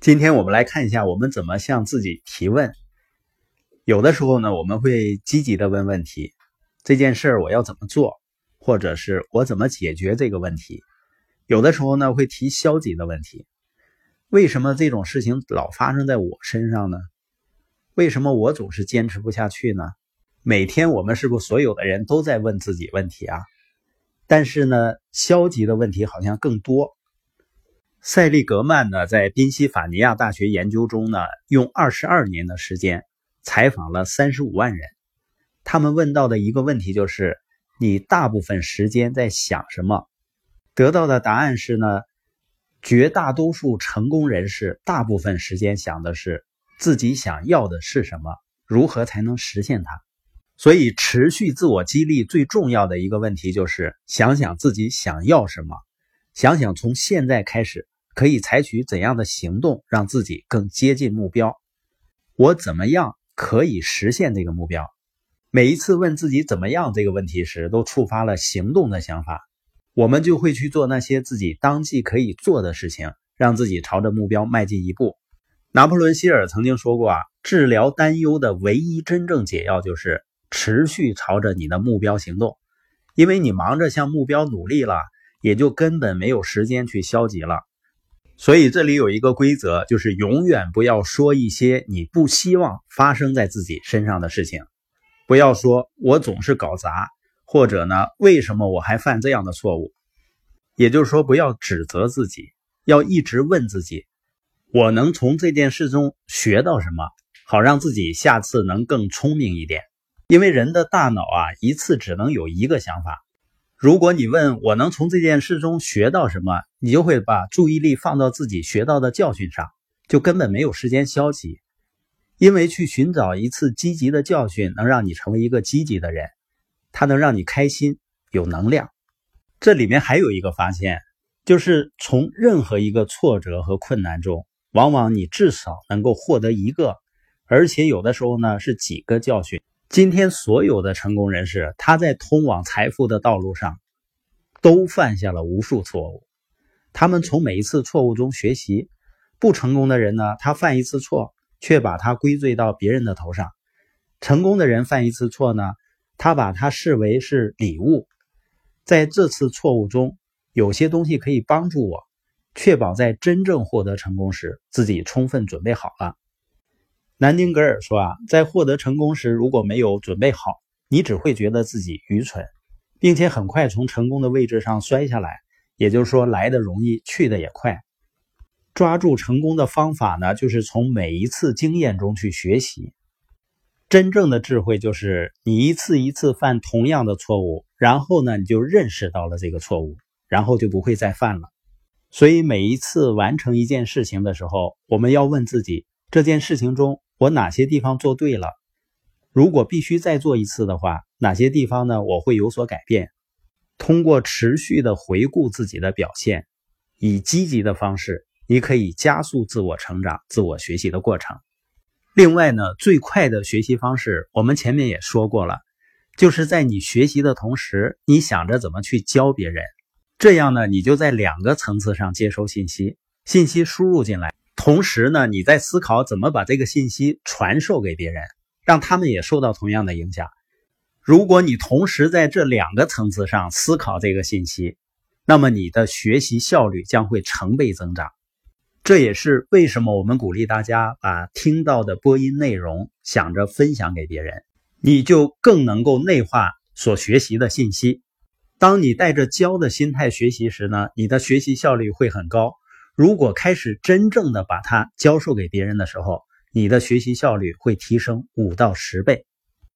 今天我们来看一下我们怎么向自己提问。有的时候呢，我们会积极的问问题，这件事我要怎么做，或者是我怎么解决这个问题。有的时候呢，会提消极的问题，为什么这种事情老发生在我身上呢？为什么我总是坚持不下去呢？每天我们是不是所有的人都在问自己问题啊？但是呢，消极的问题好像更多。塞利格曼呢，在宾夕法尼亚大学研究中呢，用22年的时间采访了35万人。他们问到的一个问题就是，你大部分时间在想什么？得到的答案是呢，绝大多数成功人士大部分时间想的是自己想要的是什么，如何才能实现它。所以持续自我激励最重要的一个问题就是想想自己想要什么，想想从现在开始可以采取怎样的行动让自己更接近目标，我怎么样可以实现这个目标。每一次问自己怎么样这个问题时，都触发了行动的想法，我们就会去做那些自己当即可以做的事情，让自己朝着目标迈进一步。拿破仑希尔曾经说过啊，治疗担忧的唯一真正解药就是持续朝着你的目标行动，因为你忙着向目标努力了，也就根本没有时间去消极了。所以这里有一个规则，就是永远不要说一些你不希望发生在自己身上的事情。不要说我总是搞砸，或者呢为什么我还犯这样的错误。也就是说，不要指责自己，要一直问自己，我能从这件事中学到什么，好让自己下次能更聪明一点。因为人的大脑啊，一次只能有一个想法。如果你问我能从这件事中学到什么，你就会把注意力放到自己学到的教训上，就根本没有时间消极。因为去寻找一次积极的教训，能让你成为一个积极的人，它能让你开心，有能量。这里面还有一个发现，就是从任何一个挫折和困难中，往往你至少能够获得一个，而且有的时候呢，是几个教训。今天所有的成功人士，他在通往财富的道路上都犯下了无数错误，他们从每一次错误中学习。不成功的人呢，他犯一次错却把它归罪到别人的头上，成功的人犯一次错呢，他把它视为是礼物。在这次错误中，有些东西可以帮助我确保在真正获得成功时自己充分准备好了。南丁格尔说啊，在获得成功时，如果没有准备好，你只会觉得自己愚蠢，并且很快从成功的位置上摔下来，也就是说来得容易，去得也快。抓住成功的方法呢，就是从每一次经验中去学习。真正的智慧就是你一次一次犯同样的错误，然后呢，你就认识到了这个错误，然后就不会再犯了。所以每一次完成一件事情的时候，我们要问自己，这件事情中我哪些地方做对了？如果必须再做一次的话，哪些地方呢？我会有所改变。通过持续的回顾自己的表现，以积极的方式，你可以加速自我成长、自我学习的过程。另外呢，最快的学习方式，我们前面也说过了，就是在你学习的同时，你想着怎么去教别人。这样呢，你就在两个层次上接收信息，信息输入进来。同时呢，你在思考怎么把这个信息传授给别人，让他们也受到同样的影响。如果你同时在这两个层次上思考这个信息，那么你的学习效率将会成倍增长。这也是为什么我们鼓励大家把听到的播音内容想着分享给别人，你就更能够内化所学习的信息。当你带着教的心态学习时呢，你的学习效率会很高。如果开始真正的把它教授给别人的时候，你的学习效率会提升5到10倍。